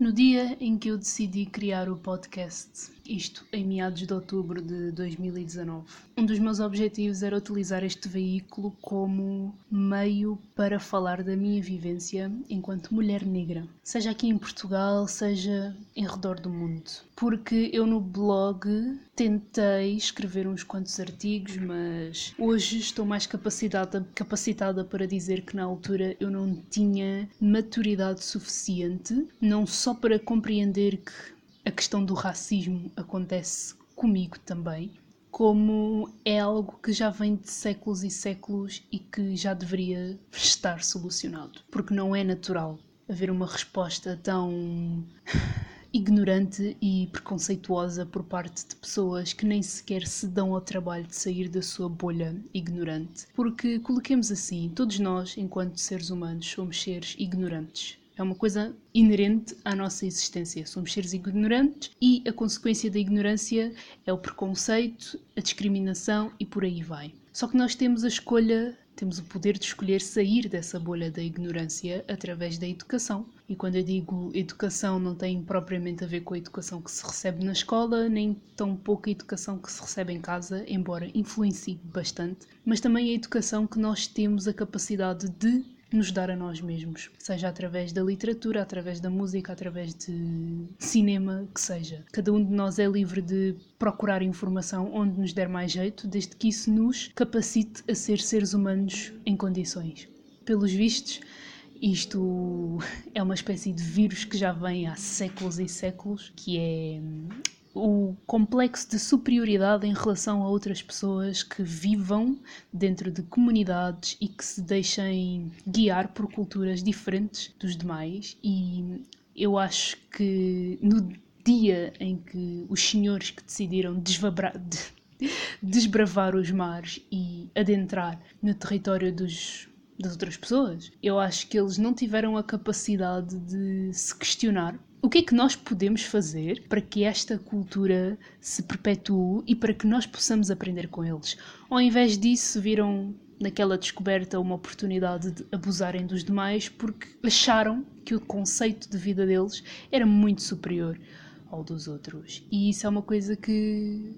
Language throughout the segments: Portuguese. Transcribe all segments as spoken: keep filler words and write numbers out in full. No dia em que eu decidi criar o podcast, isto em meados de outubro de dois mil e dezanove, um dos meus objetivos era utilizar este veículo como meio para falar da minha vivência enquanto mulher negra, seja aqui em Portugal, seja em redor do mundo. Porque eu no blog tentei escrever uns quantos artigos, mas hoje estou mais capacitada, capacitada para dizer que na altura eu não tinha maturidade suficiente, não só para compreender que a questão do racismo acontece comigo também, como é algo que já vem de séculos e séculos e que já deveria estar solucionado. Porque não é natural haver uma resposta tão ignorante e preconceituosa por parte de pessoas que nem sequer se dão ao trabalho de sair da sua bolha ignorante. Porque, coloquemos assim, todos nós, enquanto seres humanos, somos seres ignorantes. É uma coisa inerente à nossa existência. Somos seres ignorantes e a consequência da ignorância é o preconceito, a discriminação e por aí vai. Só que nós temos a escolha, temos o poder de escolher sair dessa bolha da ignorância através da educação. E quando eu digo educação, não tem propriamente a ver com a educação que se recebe na escola, nem tão pouco a educação que se recebe em casa, embora influencie bastante, mas também a educação que nós temos a capacidade de nos dar a nós mesmos, seja através da literatura, através da música, através de cinema, que seja. Cada um de nós é livre de procurar informação onde nos der mais jeito, desde que isso nos capacite a ser seres humanos em condições. Pelos vistos, isto é uma espécie de vírus que já vem há séculos e séculos, que é o complexo de superioridade em relação a outras pessoas que vivam dentro de comunidades e que se deixem guiar por culturas diferentes dos demais. E eu acho que no dia em que os senhores que decidiram desvabrar, desbravar os mares e adentrar no território dos das outras pessoas, eu acho que eles não tiveram a capacidade de se questionar o que é que nós podemos fazer para que esta cultura se perpetue e para que nós possamos aprender com eles. Ao invés disso, viram naquela descoberta uma oportunidade de abusarem dos demais porque acharam que o conceito de vida deles era muito superior ao dos outros. E isso é uma coisa que...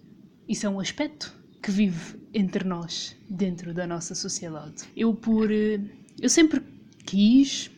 isso é um aspecto que vive entre nós, dentro da nossa sociedade. Eu por eu sempre quis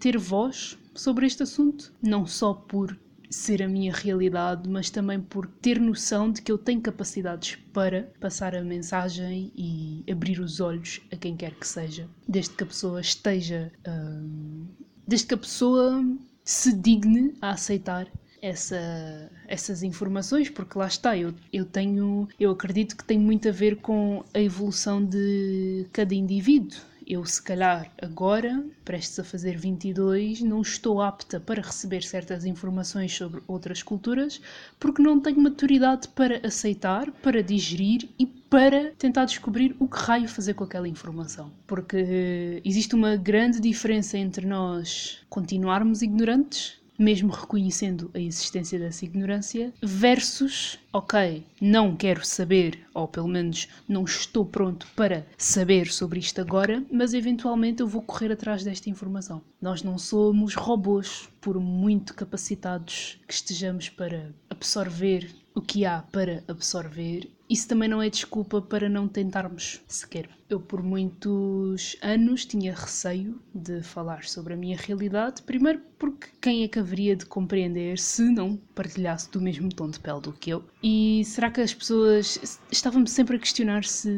ter voz sobre este assunto, não só por ser a minha realidade, mas também por ter noção de que eu tenho capacidades para passar a mensagem e abrir os olhos a quem quer que seja, desde que a pessoa esteja, hum, desde que a pessoa se digne a aceitar Essa, essas informações, porque lá está, eu, eu tenho, eu acredito que tem muito a ver com a evolução de cada indivíduo. Eu, se calhar, agora, prestes a fazer vinte e dois, não estou apta para receber certas informações sobre outras culturas, porque não tenho maturidade para aceitar, para digerir e para tentar descobrir o que raio fazer com aquela informação. Porque existe uma grande diferença entre nós continuarmos ignorantes, mesmo reconhecendo a existência dessa ignorância, versus, ok, não quero saber, ou pelo menos não estou pronto para saber sobre isto agora, mas eventualmente eu vou correr atrás desta informação. Nós não somos robôs, por muito capacitados que estejamos para absorver o que há para absorver. Isso também não é desculpa para não tentarmos sequer. Eu por muitos anos tinha receio de falar sobre a minha realidade, primeiro porque quem é que haveria de compreender se não partilhasse do mesmo tom de pele do que eu? E será que as pessoas... estava-me sempre a questionar se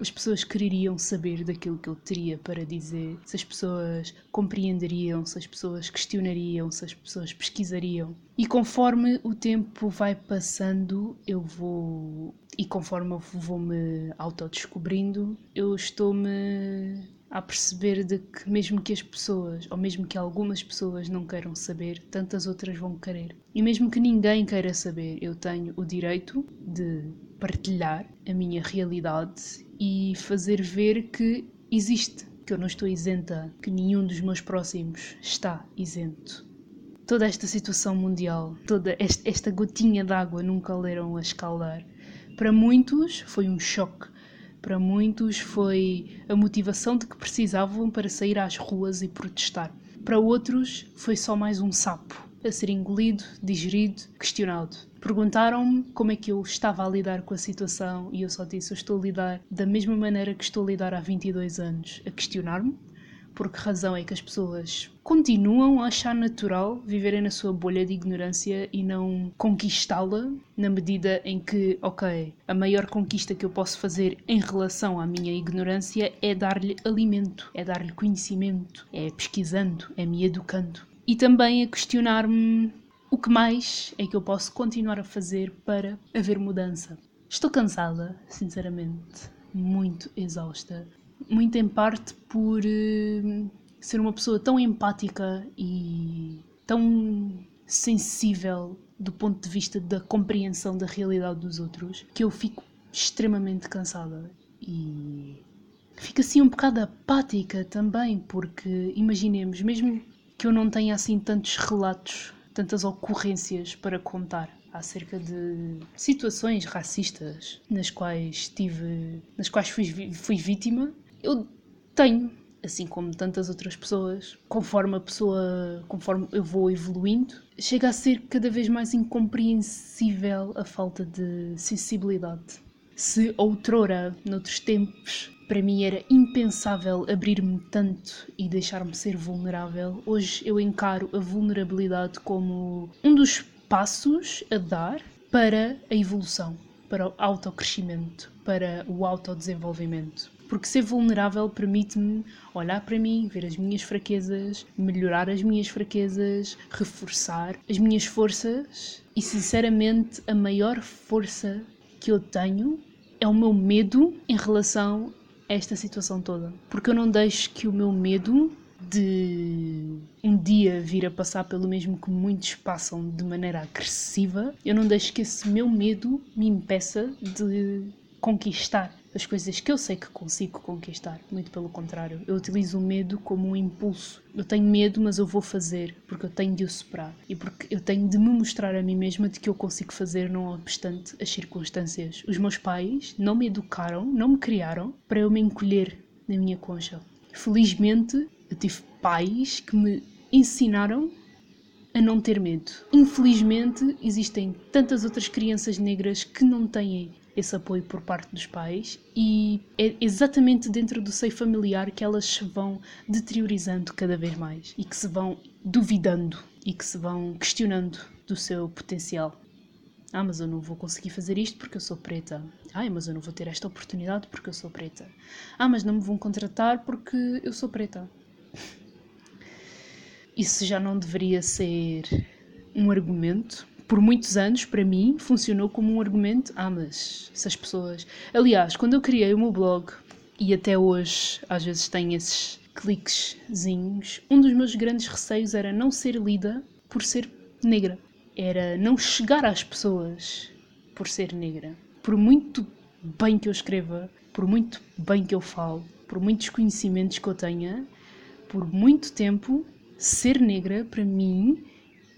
as pessoas quereriam saber daquilo que eu teria para dizer, se as pessoas compreenderiam, se as pessoas questionariam, se as pessoas pesquisariam. E conforme o tempo vai passando, eu vou... e conforme eu vou-me autodescobrindo, eu estou-me a perceber de que mesmo que as pessoas, ou mesmo que algumas pessoas não queiram saber, tantas outras vão querer. E mesmo que ninguém queira saber, eu tenho o direito de partilhar a minha realidade e fazer ver que existe, que eu não estou isenta, que nenhum dos meus próximos está isento. Toda esta situação mundial, toda esta gotinha d'água nunca leram a escaldar para muitos foi um choque, para muitos foi a motivação de que precisavam para sair às ruas e protestar. Para outros foi só mais um sapo a ser engolido, digerido, questionado. Perguntaram-me como é que eu estava a lidar com a situação e eu só disse, eu estou a lidar da mesma maneira que estou a lidar há vinte e dois anos, a questionar-me. Por que razão é que as pessoas continuam a achar natural viverem na sua bolha de ignorância e não conquistá-la na medida em que, ok, a maior conquista que eu posso fazer em relação à minha ignorância é dar-lhe alimento, é dar-lhe conhecimento, é pesquisando, é me educando. E também a questionar-me o que mais é que eu posso continuar a fazer para haver mudança. Estou cansada, sinceramente, muito exausta. Muito em parte por uh, ser uma pessoa tão empática e tão sensível do ponto de vista da compreensão da realidade dos outros, que eu fico extremamente cansada e fico assim um bocado apática também, porque imaginemos, mesmo que eu não tenha assim tantos relatos, tantas ocorrências para contar acerca de situações racistas nas quais tive, nas quais fui, fui vítima, eu tenho, assim como tantas outras pessoas, conforme a pessoa, conforme eu vou evoluindo, chega a ser cada vez mais incompreensível a falta de sensibilidade. Se outrora, noutros tempos, para mim era impensável abrir-me tanto e deixar-me ser vulnerável, hoje eu encaro a vulnerabilidade como um dos passos a dar para a evolução, para o autocrescimento, para o autodesenvolvimento. Porque ser vulnerável permite-me olhar para mim, ver as minhas fraquezas, melhorar as minhas fraquezas, reforçar as minhas forças. E, sinceramente, a maior força que eu tenho é o meu medo em relação a esta situação toda. Porque eu não deixo que o meu medo de um dia vir a passar pelo mesmo que muitos passam de maneira agressiva, eu não deixo que esse meu medo me impeça de conquistar as coisas que eu sei que consigo conquistar. Muito pelo contrário, eu utilizo o medo como um impulso. Eu tenho medo, mas eu vou fazer, porque eu tenho de o superar e porque eu tenho de me mostrar a mim mesma de que eu consigo fazer, não obstante as circunstâncias. Os meus pais não me educaram, não me criaram para eu me encolher na minha concha. Felizmente, eu tive pais que me ensinaram a não ter medo. Infelizmente, existem tantas outras crianças negras que não têm esse apoio por parte dos pais e é exatamente dentro do seio familiar que elas se vão deteriorizando cada vez mais e que se vão duvidando e que se vão questionando do seu potencial. Ah, mas eu não vou conseguir fazer isto porque eu sou preta. Ai, mas eu não vou ter esta oportunidade porque eu sou preta. Ah, mas não me vão contratar porque eu sou preta. Isso já não deveria ser um argumento. Por muitos anos, para mim, funcionou como um argumento. Ah, mas essas pessoas... Aliás, quando eu criei o meu blog, e até hoje às vezes tenho esses cliquezinhos, um dos meus grandes receios era não ser lida por ser negra. Era não chegar às pessoas por ser negra. Por muito bem que eu escreva, por muito bem que eu falo, por muitos conhecimentos que eu tenha, por muito tempo, ser negra, para mim,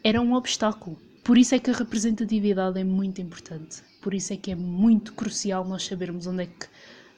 era um obstáculo. Por isso é que a representatividade é muito importante. Por isso é que é muito crucial nós sabermos onde é que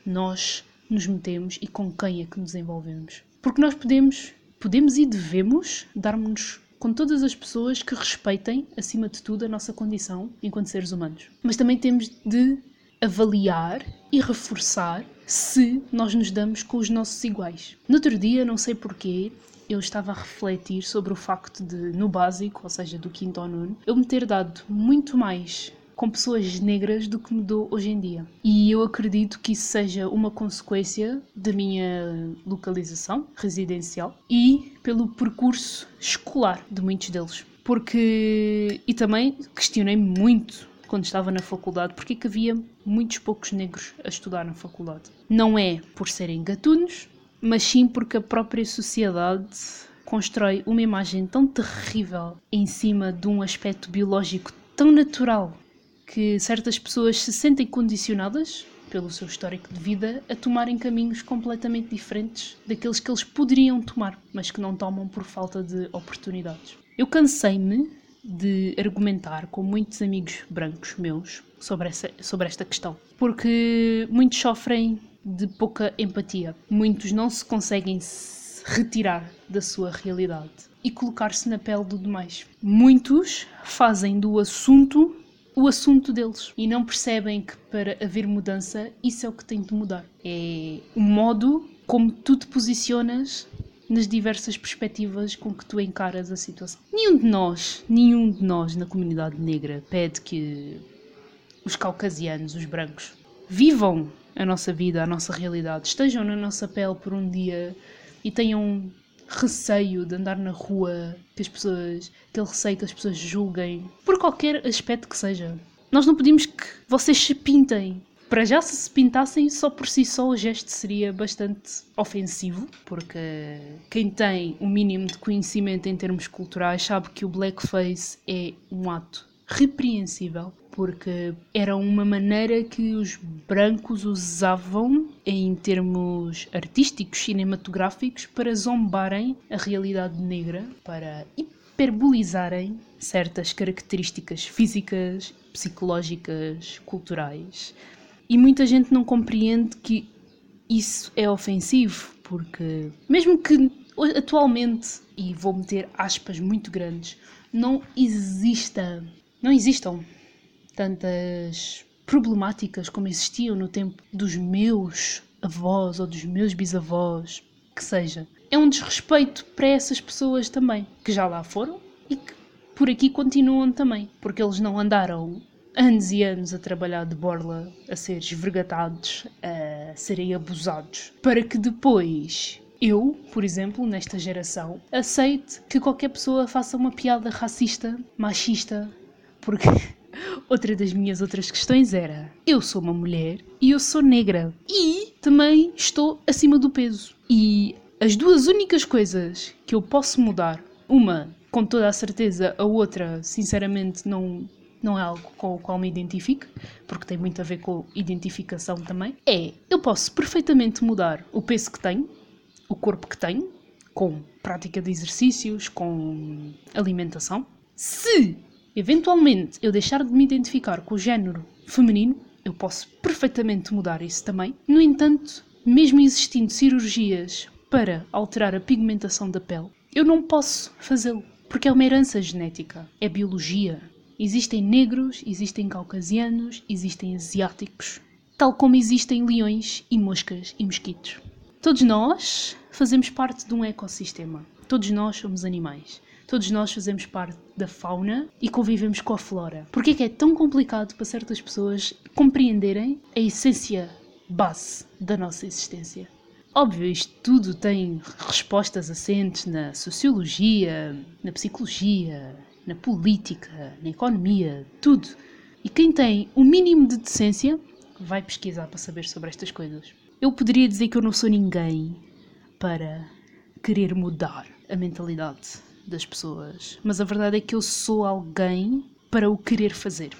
nós nos metemos e com quem é que nos envolvemos. Porque nós podemos, podemos e devemos dar-nos com todas as pessoas que respeitem, acima de tudo, a nossa condição enquanto seres humanos. Mas também temos de avaliar e reforçar se nós nos damos com os nossos iguais. No outro dia, não sei porquê, eu estava a refletir sobre o facto de, no básico, ou seja, do quinto ao nono, eu me ter dado muito mais com pessoas negras do que me dou hoje em dia. E eu acredito que isso seja uma consequência da minha localização residencial e pelo percurso escolar de muitos deles. Porque... E também questionei-me muito quando estava na faculdade porque é que havia muitos poucos negros a estudar na faculdade. Não é por serem gatunos, mas sim porque a própria sociedade constrói uma imagem tão terrível em cima de um aspecto biológico tão natural que certas pessoas se sentem condicionadas, pelo seu histórico de vida, a tomarem caminhos completamente diferentes daqueles que eles poderiam tomar, mas que não tomam por falta de oportunidades. Eu cansei-me de argumentar com muitos amigos brancos meus sobre, essa, sobre esta questão, porque muitos sofrem de pouca empatia, muitos não se conseguem retirar da sua realidade e colocar-se na pele do demais. Muitos fazem do assunto o assunto deles e não percebem que para haver mudança isso é o que tem de mudar. É o modo como tu te posicionas nas diversas perspectivas com que tu encaras a situação. Nenhum de nós, nenhum de nós na comunidade negra pede que os caucasianos, os brancos, vivam a nossa vida, a nossa realidade, estejam na nossa pele por um dia e tenham receio de andar na rua, que as pessoas, aquele receio que as pessoas julguem, por qualquer aspecto que seja. Nós não pedimos que vocês se pintem. Para já, se se pintassem, só por si só o gesto seria bastante ofensivo, porque quem tem o mínimo de conhecimento em termos culturais sabe que o blackface é um ato repreensível, porque era uma maneira que os brancos usavam em termos artísticos, cinematográficos, para zombarem a realidade negra, para hiperbolizarem certas características físicas, psicológicas, culturais. E muita gente não compreende que isso é ofensivo, porque mesmo que atualmente, e vou meter aspas muito grandes, não exista, não existam tantas problemáticas como existiam no tempo dos meus avós ou dos meus bisavós, que seja. É um desrespeito para essas pessoas também, que já lá foram e que por aqui continuam também, porque eles não andaram anos e anos a trabalhar de borla, a ser esvergatados, a serem abusados, para que depois eu, por exemplo, nesta geração, aceite que qualquer pessoa faça uma piada racista, machista, porque outra das minhas outras questões era: eu sou uma mulher e eu sou negra e também estou acima do peso. E as duas únicas coisas que eu posso mudar, uma com toda a certeza, a outra sinceramente não... não é algo com o qual me identifico, porque tem muito a ver com identificação também, é, eu posso perfeitamente mudar o peso que tenho, o corpo que tenho, com prática de exercícios, com alimentação. Se, eventualmente, eu deixar de me identificar com o género feminino, eu posso perfeitamente mudar isso também. No entanto, mesmo existindo cirurgias para alterar a pigmentação da pele, eu não posso fazê-lo, porque é uma herança genética, é biologia. Existem negros, existem caucasianos, existem asiáticos, tal como existem leões e moscas e mosquitos. Todos nós fazemos parte de um ecossistema. Todos nós somos animais. Todos nós fazemos parte da fauna e convivemos com a flora. Por que é que é tão complicado para certas pessoas compreenderem a essência base da nossa existência? Óbvio, isto tudo tem respostas assentes na sociologia, na psicologia, na política, na economia, tudo. E quem tem o mínimo de decência vai pesquisar para saber sobre estas coisas. Eu poderia dizer que eu não sou ninguém para querer mudar a mentalidade das pessoas, mas a verdade é que eu sou alguém para o querer fazer.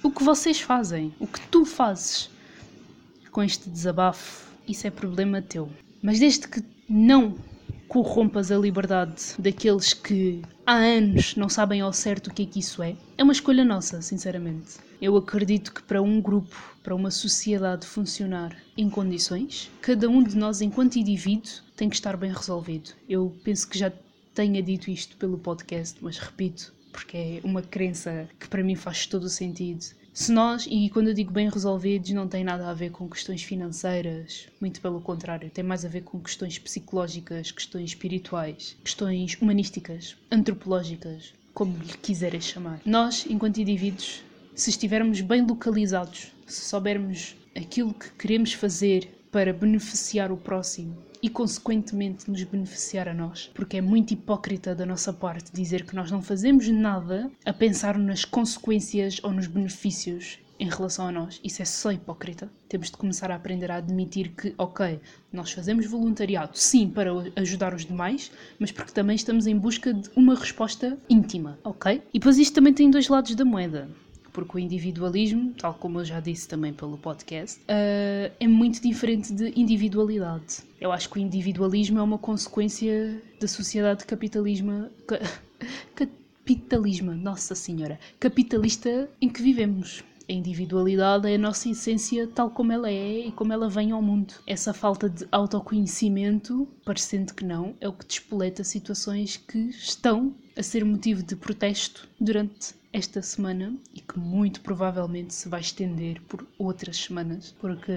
O que vocês fazem, o que tu fazes com este desabafo, isso é problema teu. Mas desde que não corrompas a liberdade daqueles que há anos não sabem ao certo o que é que isso é, é uma escolha nossa, sinceramente. Eu acredito que para um grupo, para uma sociedade funcionar em condições, cada um de nós, enquanto indivíduo, tem que estar bem resolvido. Eu penso que já tenha dito isto pelo podcast, mas repito, porque é uma crença que para mim faz todo o sentido. Se nós, e quando eu digo bem resolvidos, não tem nada a ver com questões financeiras, muito pelo contrário, tem mais a ver com questões psicológicas, questões espirituais, questões humanísticas, antropológicas, como lhe quiseres chamar. Nós, enquanto indivíduos, se estivermos bem localizados, se soubermos aquilo que queremos fazer para beneficiar o próximo e, consequentemente, nos beneficiar a nós, porque é muito hipócrita da nossa parte dizer que nós não fazemos nada a pensar nas consequências ou nos benefícios em relação a nós. Isso é só hipócrita. Temos de começar a aprender a admitir que, ok, nós fazemos voluntariado, sim, para ajudar os demais, mas porque também estamos em busca de uma resposta íntima, ok? E depois isto também tem dois lados da moeda. Porque o individualismo, tal como eu já disse também pelo podcast, uh, é muito diferente de individualidade. Eu acho que o individualismo é uma consequência da sociedade capitalismo, ca, capitalismo, nossa senhora, capitalista em que vivemos. A individualidade é a nossa essência tal como ela é e como ela vem ao mundo. Essa falta de autoconhecimento, parecendo que não, é o que despoleta situações que estão a ser motivo de protesto durante esta semana e que muito provavelmente se vai estender por outras semanas, porque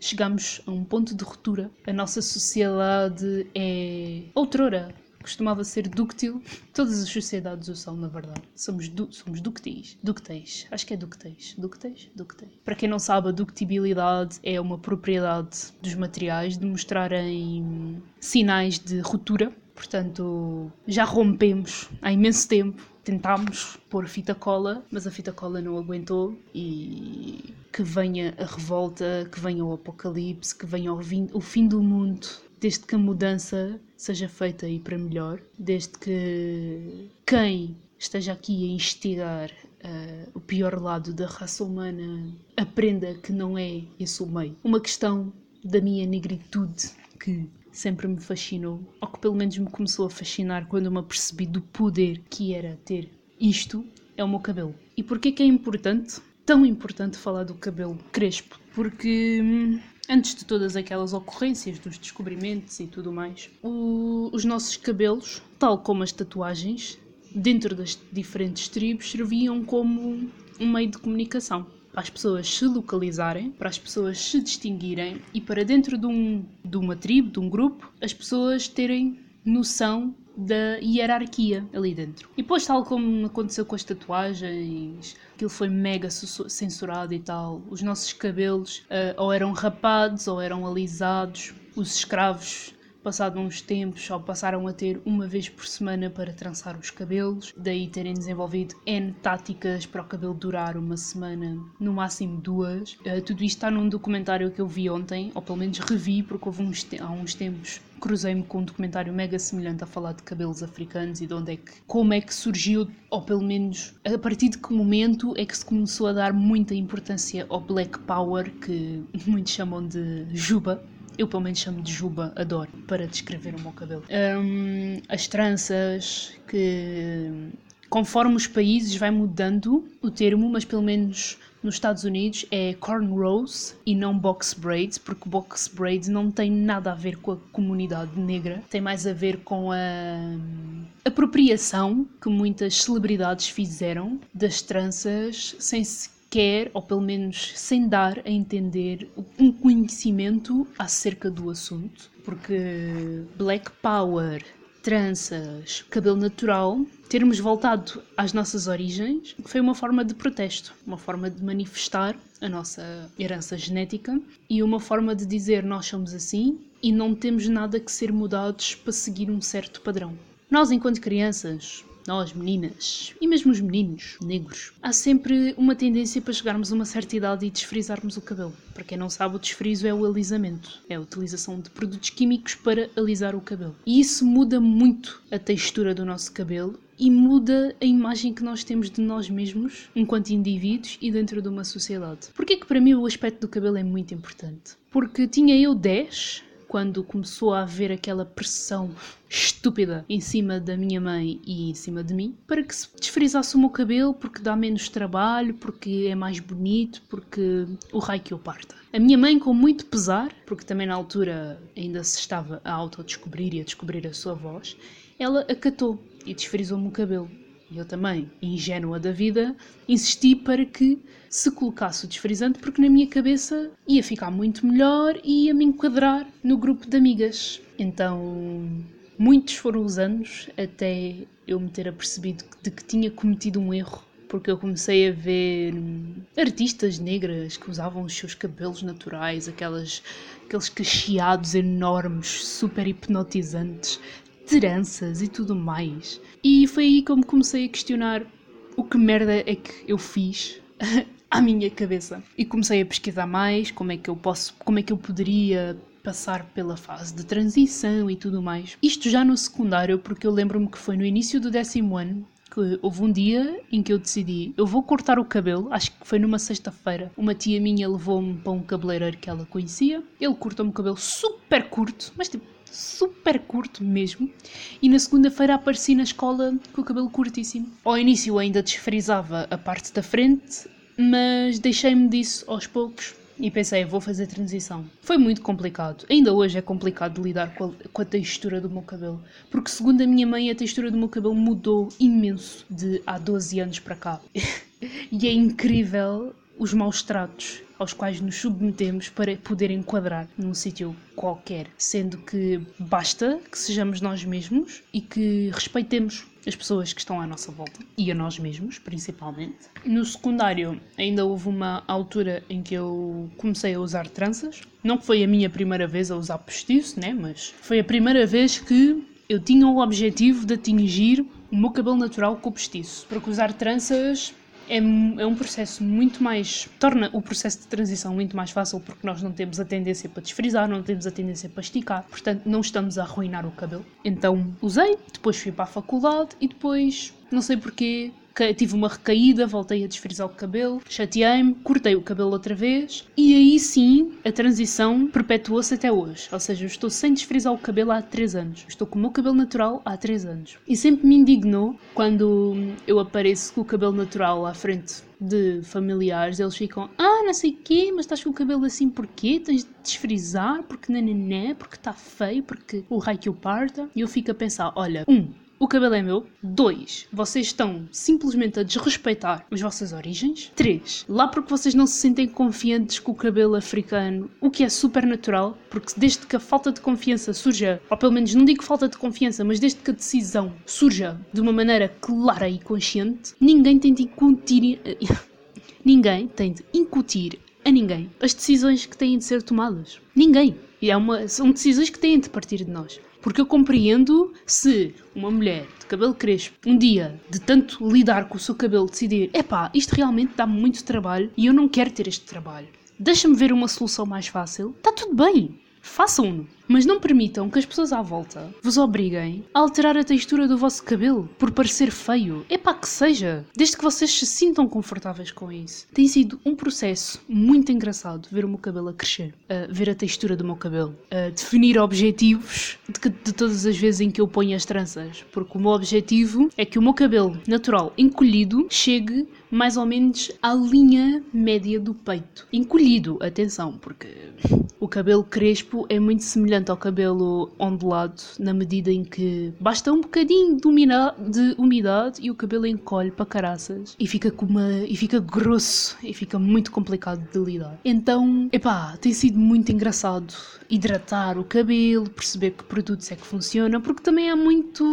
chegamos a um ponto de ruptura. A nossa sociedade é outrora. Costumava ser dúctil. Todas as sociedades o são, na verdade. Somos, du- somos ductis. Ducteis. Acho que é ducteis. Ducteis? Ducteis. Para quem não sabe, a ductibilidade é uma propriedade dos materiais de mostrarem sinais de ruptura. Portanto, já rompemos há imenso tempo. Tentámos pôr fita cola, mas a fita cola não aguentou e que venha a revolta, que venha o apocalipse, que venha o, vin- o fim do mundo. Desde que a mudança seja feita e para melhor, desde que quem esteja aqui a instigar uh, o pior lado da raça humana aprenda que não é esse o meio. Uma questão da minha negritude que sempre me fascinou, ou que pelo menos me começou a fascinar quando me apercebi do poder que era ter isto, é o meu cabelo. E porquê que é importante, tão importante falar do cabelo crespo? Porque... Hum, antes de todas aquelas ocorrências dos descobrimentos e tudo mais, o, os nossos cabelos, tal como as tatuagens, dentro das diferentes tribos, serviam como um meio de comunicação. Para as pessoas se localizarem, para as pessoas se distinguirem e para dentro de, um, de uma tribo, de um grupo, as pessoas terem noção da hierarquia ali dentro. E depois, tal como aconteceu com as tatuagens, aquilo foi mega censurado e tal, os nossos cabelos uh, ou eram rapados ou eram alisados, os escravos passados uns tempos só passaram a ter uma vez por semana para trançar os cabelos, daí terem desenvolvido N táticas para o cabelo durar uma semana, no máximo duas. Uh, tudo isto está num documentário que eu vi ontem, ou pelo menos revi, porque houve uns te- há uns tempos cruzei-me com um documentário mega semelhante a falar de cabelos africanos e de onde é que, como é que surgiu, ou pelo menos a partir de que momento é que se começou a dar muita importância ao Black Power, que muitos chamam de Juba. Eu pelo menos chamo de juba, adoro, para descrever o meu cabelo. Um, as tranças, que conforme os países vai mudando o termo, mas pelo menos nos Estados Unidos é cornrows e não box braids, porque box braids não tem nada a ver com a comunidade negra, tem mais a ver com a apropriação que muitas celebridades fizeram das tranças sem sequer quer, ou pelo menos sem dar a entender um conhecimento acerca do assunto, porque Black Power, tranças, cabelo natural, termos voltado às nossas origens, foi uma forma de protesto, uma forma de manifestar a nossa herança genética e uma forma de dizer nós somos assim e não temos nada que ser mudados para seguir um certo padrão. Nós, enquanto crianças... Nós, meninas, e mesmo os meninos negros, há sempre uma tendência para chegarmos a uma certa idade e desfrizarmos o cabelo. Para quem não sabe, o desfrizo é o alisamento, é a utilização de produtos químicos para alisar o cabelo. E isso muda muito a textura do nosso cabelo e muda a imagem que nós temos de nós mesmos, enquanto indivíduos e dentro de uma sociedade. Porquê que para mim o aspecto do cabelo é muito importante? Porque tinha eu dez... quando começou a haver aquela pressão estúpida em cima da minha mãe e em cima de mim, para que se desfrizasse o meu cabelo, porque dá menos trabalho, porque é mais bonito, porque o raio que eu parta. A minha mãe, com muito pesar, porque também na altura ainda se estava a autodescobrir e a descobrir a sua voz, ela acatou e desfrizou-me o cabelo. E eu também, ingênua da vida, insisti para que se colocasse o desfrizante, porque na minha cabeça ia ficar muito melhor e ia me enquadrar no grupo de amigas. Então, muitos foram os anos até eu me ter apercebido de que tinha cometido um erro, porque eu comecei a ver artistas negras que usavam os seus cabelos naturais, aquelas, aqueles cacheados enormes, super hipnotizantes, tranças e tudo mais. E foi aí que eu me comecei a questionar o que merda é que eu fiz à minha cabeça. E comecei a pesquisar mais como é que eu posso, como é que eu poderia passar pela fase de transição e tudo mais. Isto já no secundário, porque eu lembro-me que foi no início do décimo ano que houve um dia em que eu decidi, eu vou cortar o cabelo, acho que foi numa sexta-feira. Uma tia minha levou-me para um cabeleireiro que ela conhecia. Ele cortou-me o cabelo super curto, mas tipo, super curto mesmo. E na segunda-feira apareci na escola com o cabelo curtíssimo. Ao início ainda desfrisava a parte da frente, mas deixei-me disso aos poucos. E pensei, vou fazer transição. Foi muito complicado. Ainda hoje é complicado de lidar com a, com a textura do meu cabelo. Porque segundo a minha mãe, a textura do meu cabelo mudou imenso de há doze anos para cá. E é incrível os maus tratos aos quais nos submetemos para poder enquadrar num sítio qualquer. Sendo que basta que sejamos nós mesmos e que respeitemos as pessoas que estão à nossa volta e a nós mesmos, principalmente. No secundário, ainda houve uma altura em que eu comecei a usar tranças. Não que foi a minha primeira vez a usar postiço, né? Mas foi a primeira vez que eu tinha o objetivo de atingir o meu cabelo natural com o postiço. Porque usar tranças é, é um processo muito mais... torna o processo de transição muito mais fácil, porque nós não temos a tendência para desfrizar, não temos a tendência para esticar, portanto não estamos a arruinar o cabelo. Então usei, depois fui para a faculdade e depois, não sei porquê, tive uma recaída, voltei a desfrizar o cabelo, chateei-me, cortei o cabelo outra vez e aí sim a transição perpetuou-se até hoje. Ou seja, eu estou sem desfrizar o cabelo há três anos. Estou com o meu cabelo natural há três anos. E sempre me indignou quando eu apareço com o cabelo natural à frente de familiares. Eles ficam, ah, não sei o quê, mas estás com o cabelo assim porquê? Tens de desfrizar, porque nanané, porque está feio, porque o raio que o parta. E eu fico a pensar, olha, um, o cabelo é meu. dois. Vocês estão simplesmente a desrespeitar as vossas origens. três. Lá porque vocês não se sentem confiantes com o cabelo africano, o que é super natural, porque desde que a falta de confiança surja, ou pelo menos não digo falta de confiança, mas desde que a decisão surja de uma maneira clara e consciente, ninguém tem de incutir... ninguém tem de incutir a ninguém as decisões que têm de ser tomadas. Ninguém. E é uma... são decisões que têm de partir de nós. Porque eu compreendo se uma mulher de cabelo crespo, um dia de tanto lidar com o seu cabelo, decidir, epá, isto realmente dá-me muito trabalho e eu não quero ter este trabalho. Deixa-me ver uma solução mais fácil. Está tudo bem. Façam-no. Mas não permitam que as pessoas à volta vos obriguem a alterar a textura do vosso cabelo por parecer feio. Epá, que seja. Desde que vocês se sintam confortáveis com isso. Tem sido um processo muito engraçado ver o meu cabelo a crescer. Uh, ver a textura do meu cabelo. Uh, definir objetivos de, que, de todas as vezes em que eu ponho as tranças. Porque o meu objetivo é que o meu cabelo natural encolhido chegue mais ou menos à linha média do peito. Encolhido, atenção, porque o cabelo crespo é muito semelhante ao cabelo ondulado na medida em que basta um bocadinho de umidade, de umidade e o cabelo encolhe para caraças e fica, com uma, e fica grosso e fica muito complicado de lidar. Então, epá, tem sido muito engraçado hidratar o cabelo, perceber que produtos é que funcionam, porque também há muito,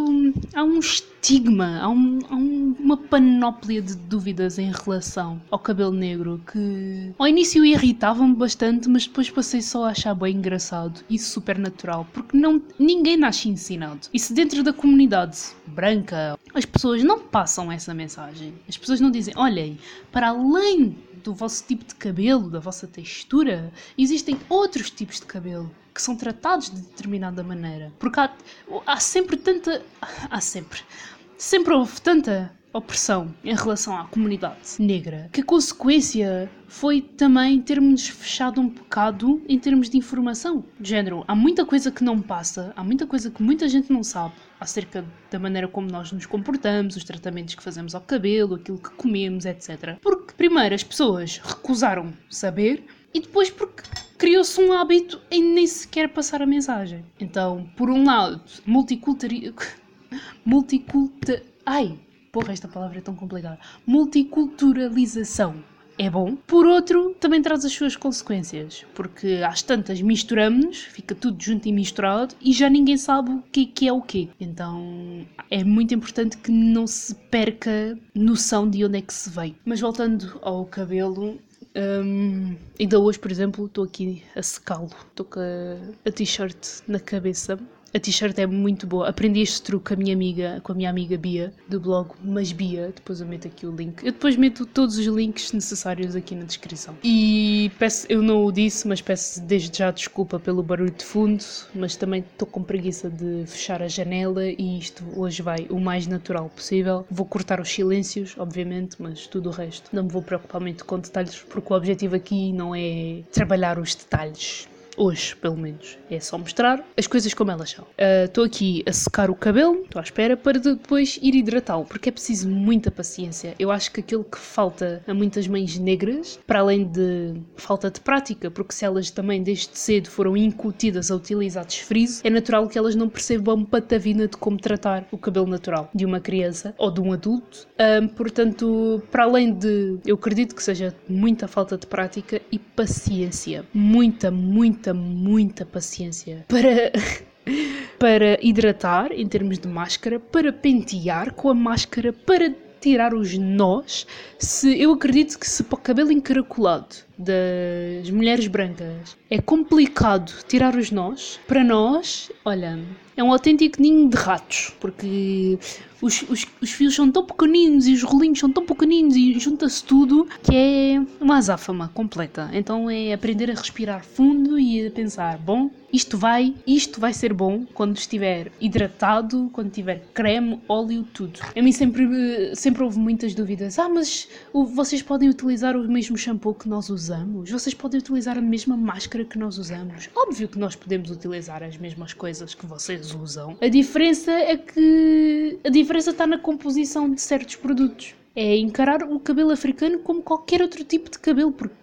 há um estigma, há, um, há um, uma panóplia de dúvidas em relação ao cabelo negro que ao início irritavam-me bastante, mas depois passei só a achar bem engraçado e super natural, porque não, ninguém nasce ensinado. E se dentro da comunidade branca as pessoas não passam essa mensagem, as pessoas não dizem, olhem, para além do vosso tipo de cabelo, da vossa textura, existem outros tipos de cabelo que são tratados de determinada maneira. Porque há, há sempre tanta... Há sempre... Sempre houve tanta opressão em relação à comunidade negra, que a consequência foi também termos fechado um bocado em termos de informação. De género, há muita coisa que não passa, há muita coisa que muita gente não sabe acerca da maneira como nós nos comportamos, os tratamentos que fazemos ao cabelo, aquilo que comemos, etcétera. Porque, primeiro, as pessoas recusaram saber e depois porque criou-se um hábito em nem sequer passar a mensagem. Então, por um lado, multicultari... multiculta... Ai... Porra, esta palavra é tão complicada. Multiculturalização é bom. Por outro, também traz as suas consequências. Porque às tantas misturamos-nos, fica tudo junto e misturado e já ninguém sabe o que é, que é o quê. Então é muito importante que não se perca noção de onde é que se vem. Mas voltando ao cabelo... Um, ainda hoje, por exemplo, estou aqui a secá-lo. Estou com a, a t-shirt na cabeça A t-shirt é muito boa. Aprendi este truque com a minha amiga, com a minha amiga Bia, do blog Mas Bia. Depois eu meto aqui o link. Eu depois meto todos os links necessários aqui na descrição. E peço, eu não o disse, mas peço desde já desculpa pelo barulho de fundo, mas também estou com preguiça de fechar a janela e isto hoje vai o mais natural possível. Vou cortar os silêncios, obviamente, mas tudo o resto. Não me vou preocupar muito com detalhes, porque o objetivo aqui não é trabalhar os detalhes. Hoje, pelo menos, é só mostrar as coisas como elas são. Estou uh, aqui a secar o cabelo, estou à espera, para depois ir hidratá-lo, porque é preciso muita paciência. Eu acho que aquilo que falta a muitas mães negras, para além de falta de prática, porque se elas também desde cedo foram incutidas a utilizar desfrizo, é natural que elas não percebam patavina de como tratar o cabelo natural de uma criança ou de um adulto. Uh, portanto, para além de, eu acredito que seja muita falta de prática e paciência. Muita, muita muita paciência para, para hidratar em termos de máscara, para pentear com a máscara, para tirar os nós. Se, eu acredito que se para o cabelo encaracolado das mulheres brancas é complicado tirar os nós, para nós, olha, é um autêntico ninho de ratos, porque os, os, os fios são tão pequeninos e os rolinhos são tão pequeninos e junta-se tudo que é uma azáfama completa. Então é aprender a respirar fundo e a pensar, bom, isto vai, isto vai ser bom quando estiver hidratado, quando tiver creme, óleo, tudo. A mim sempre, sempre houve muitas dúvidas. Ah, mas vocês podem utilizar o mesmo shampoo que nós usamos? Vocês podem utilizar a mesma máscara que nós usamos? Óbvio que nós podemos utilizar as mesmas coisas que vocês usam. A diferença é que a diferença está na composição de certos produtos. É encarar o cabelo africano como qualquer outro tipo de cabelo, porque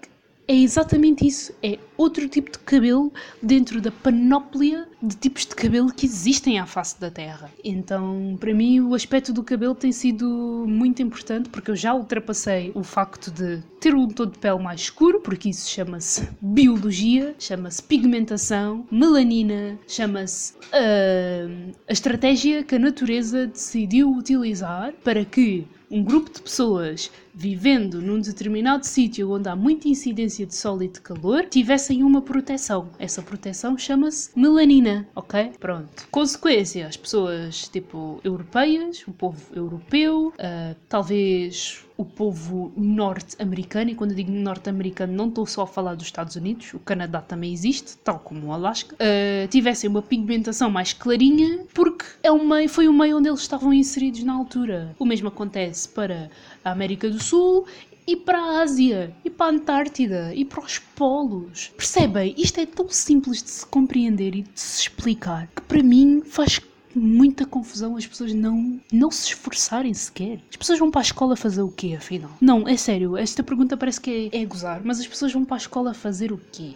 é exatamente isso. É outro tipo de cabelo dentro da panóplia de tipos de cabelo que existem à face da Terra. Então, para mim, o aspecto do cabelo tem sido muito importante, porque eu já ultrapassei o facto de ter um tom de pele mais escuro, porque isso chama-se biologia, chama-se pigmentação, melanina, chama-se uh, a estratégia que a natureza decidiu utilizar para que um grupo de pessoas vivendo num determinado sítio onde há muita incidência de sol e de calor tivessem uma proteção. Essa proteção chama-se melanina, ok? Pronto. Consequência, as pessoas tipo europeias, o povo europeu, uh, talvez o povo norte-americano, e quando eu digo norte-americano não estou só a falar dos Estados Unidos, o Canadá também existe, tal como o Alasca, uh, tivessem uma pigmentação mais clarinha, porque é um meio, foi o meio onde eles estavam inseridos na altura. O mesmo acontece para a América do Sul, e para a Ásia, e para a Antártida, e para os polos. Percebem? Isto é tão simples de se compreender e de se explicar, que para mim faz muita confusão as pessoas não, não se esforçarem sequer. As pessoas vão para a escola fazer o quê, afinal? Não, é sério, esta pergunta parece que é, é gozar, mas as pessoas vão para a escola fazer o quê?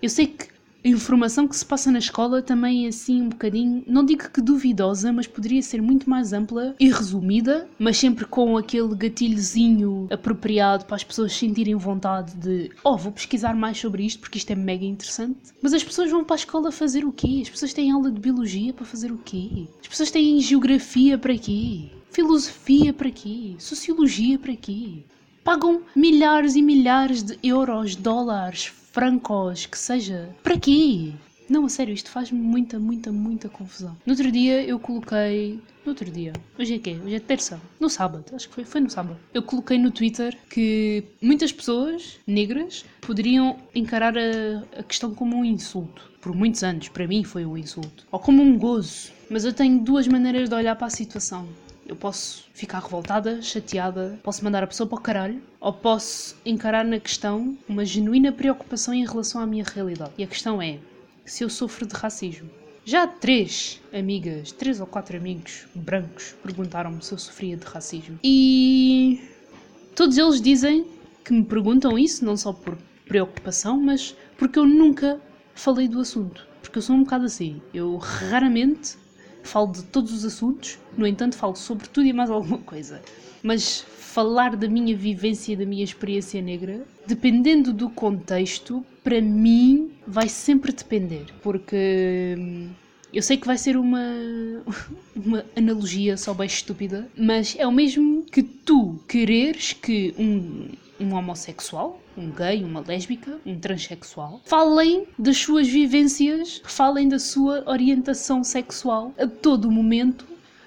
Eu sei que a informação que se passa na escola também é assim um bocadinho, não digo que duvidosa, mas poderia ser muito mais ampla e resumida, mas sempre com aquele gatilhozinho apropriado para as pessoas sentirem vontade de oh, vou pesquisar mais sobre isto porque isto é mega interessante. Mas as pessoas vão para a escola fazer o quê? As pessoas têm aula de biologia para fazer o quê? As pessoas têm geografia para quê? Filosofia para quê? Sociologia para quê? Pagam milhares e milhares de euros, dólares, francos, que seja. Para quê? Não, a sério, isto faz-me muita, muita, muita confusão. No outro dia eu coloquei... No outro dia? Hoje é quê? Hoje é terça. No sábado, acho que foi. Foi no sábado. Eu coloquei no Twitter que muitas pessoas negras poderiam encarar a, a questão como um insulto. Por muitos anos, para mim, foi um insulto. Ou como um gozo. Mas eu tenho duas maneiras de olhar para a situação. Eu posso ficar revoltada, chateada, posso mandar a pessoa para o caralho, ou posso encarar na questão uma genuína preocupação em relação à minha realidade. E a questão é, se eu sofro de racismo? Já três amigas, três ou quatro amigos brancos perguntaram-me se eu sofria de racismo. E todos eles dizem que me perguntam isso, não só por preocupação, mas porque eu nunca falei do assunto. Porque eu sou um bocado assim, eu raramente falo de todos os assuntos, no entanto falo sobre tudo e mais alguma coisa. Mas falar da minha vivência, da minha experiência negra, dependendo do contexto, para mim vai sempre depender. Porque eu sei que vai ser uma, uma analogia só bem estúpida, mas é o mesmo que tu quereres que um, um homossexual, um gay, uma lésbica, um transexual, falem das suas vivências, falem da sua orientação sexual a todo momento,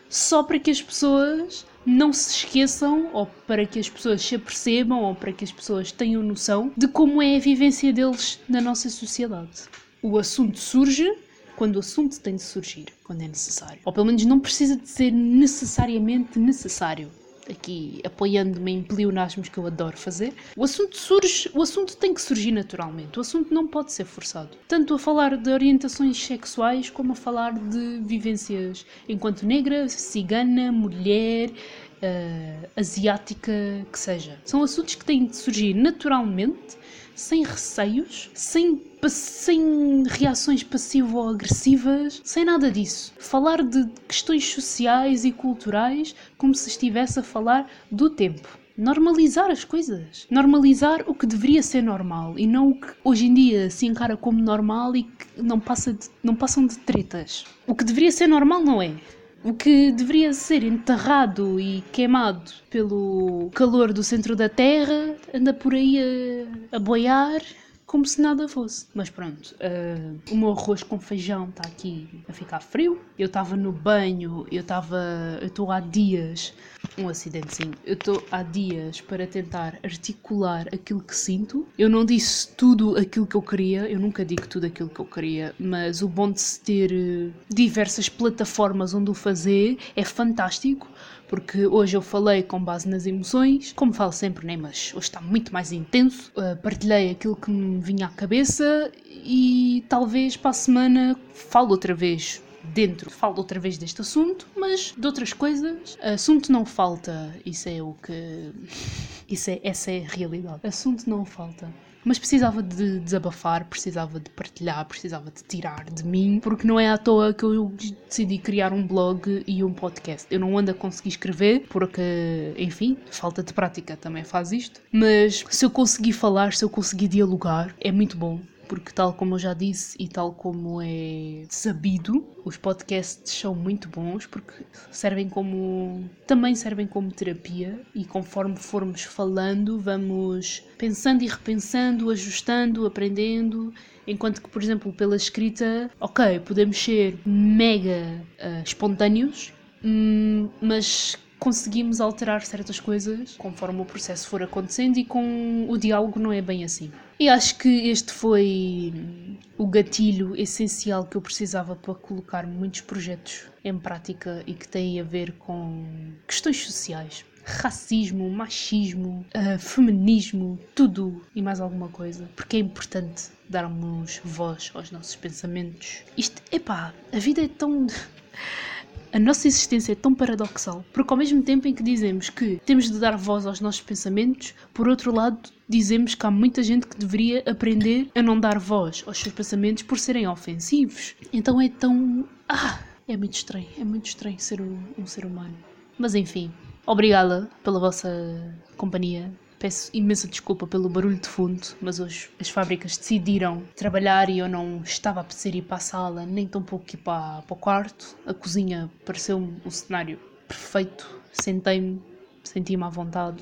só para que as pessoas não se esqueçam, ou para que as pessoas se apercebam, ou para que as pessoas tenham noção de como é a vivência deles na nossa sociedade. O assunto surge quando o assunto tem de surgir, quando é necessário. Ou pelo menos não precisa de ser necessariamente necessário. Aqui apoiando-me em pleonasmos que eu adoro fazer, o assunto surge, o assunto tem que surgir naturalmente, o assunto não pode ser forçado. Tanto a falar de orientações sexuais como a falar de vivências enquanto negra, cigana, mulher, uh, asiática, que seja. São assuntos que têm de surgir naturalmente, sem receios, sem, sem reações passivo-agressivas, sem nada disso. Falar de questões sociais e culturais como se estivesse a falar do tempo. Normalizar as coisas. Normalizar o que deveria ser normal e não o que hoje em dia se encara como normal e que não, passa de, não passam de tretas. O que deveria ser normal não é. O que deveria ser enterrado e queimado pelo calor do centro da terra anda por aí a, a boiar como se nada fosse. Mas pronto, uh, o meu arroz com feijão está aqui a ficar frio. Eu estava no banho, eu estava. Eu estou há dias. Um acidentezinho. Eu estou há dias para tentar articular aquilo que sinto. Eu não disse tudo aquilo que eu queria, eu nunca digo tudo aquilo que eu queria, mas o bom de se ter diversas plataformas onde o fazer é fantástico, porque hoje eu falei com base nas emoções, como falo sempre, né? Mas hoje está muito mais intenso. Uh, partilhei aquilo que me vinha à cabeça e talvez para a semana falo outra vez. Dentro, falo outra vez deste assunto, mas de outras coisas. Assunto não falta, isso é o que... Isso é, essa é a realidade. Assunto não falta. Mas precisava de desabafar, precisava de partilhar, precisava de tirar de mim, porque não é à toa que eu decidi criar um blog e um podcast. Eu não ando a conseguir escrever, porque, enfim, falta de prática também faz isto. Mas se eu conseguir falar, se eu conseguir dialogar, é muito bom. Porque tal como eu já disse e tal como é sabido, os podcasts são muito bons porque servem como... também servem como terapia e conforme formos falando vamos pensando e repensando, ajustando, aprendendo, enquanto que, por exemplo, pela escrita, ok, podemos ser mega uh, espontâneos, hum, mas... conseguimos alterar certas coisas conforme o processo for acontecendo e com o diálogo não é bem assim. E acho que este foi o gatilho essencial que eu precisava para colocar muitos projetos em prática e que têm a ver com questões sociais. Racismo, machismo, uh, feminismo, tudo e mais alguma coisa. Porque é importante darmos voz aos nossos pensamentos. Isto, epá, a vida é tão... A nossa existência é tão paradoxal, porque ao mesmo tempo em que dizemos que temos de dar voz aos nossos pensamentos, por outro lado dizemos que há muita gente que deveria aprender a não dar voz aos seus pensamentos por serem ofensivos. Então é tão... Ah, é muito estranho, é muito estranho ser um, um ser humano. Mas enfim, obrigada pela vossa companhia. Peço imensa desculpa pelo barulho de fundo, mas hoje as fábricas decidiram trabalhar e eu não estava a precisar ir para a sala, nem tão pouco ir para, para o quarto. A cozinha pareceu-me um cenário perfeito. Sentei-me, senti-me à vontade.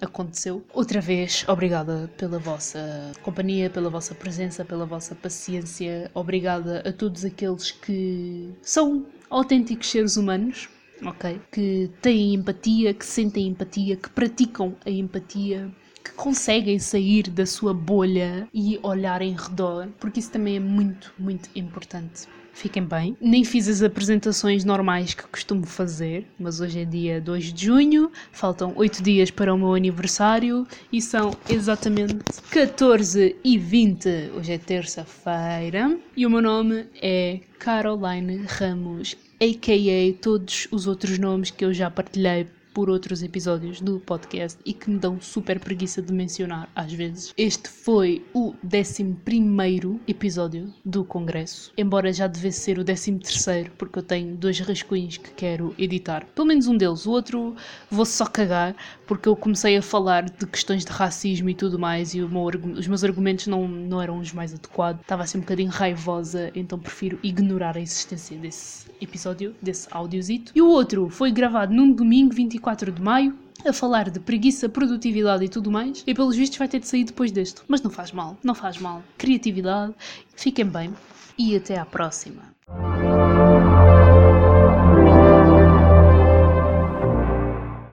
Aconteceu. Outra vez, obrigada pela vossa companhia, pela vossa presença, pela vossa paciência. Obrigada a todos aqueles que são autênticos seres humanos. Okay. Que têm empatia, que sentem empatia, que praticam a empatia, que conseguem sair da sua bolha e olhar em redor, porque isso também é muito, muito importante. Fiquem bem. Nem fiz as apresentações normais que costumo fazer, mas hoje é dia dois de junho, faltam oito dias para o meu aniversário e são exatamente catorze e vinte. Hoje é terça-feira e o meu nome é Caroline Ramos, a k a todos os outros nomes que eu já partilhei por outros episódios do podcast e que me dão super preguiça de mencionar às vezes. Este foi o décimo primeiro episódio do Congresso, embora já devesse ser o décimo terceiro, porque eu tenho dois rascunhos que quero editar. Pelo menos um deles, o outro vou só cagar, porque eu comecei a falar de questões de racismo e tudo mais e o meu, os meus argumentos não, não eram os mais adequados. Estava assim um bocadinho raivosa, então prefiro ignorar a existência desse episódio, desse audiozito. E o outro foi gravado num domingo, vinte e quatro de maio, a falar de preguiça, produtividade e tudo mais, e pelos vistos vai ter de sair depois deste. Mas não faz mal, não faz mal. Criatividade, fiquem bem e até à próxima.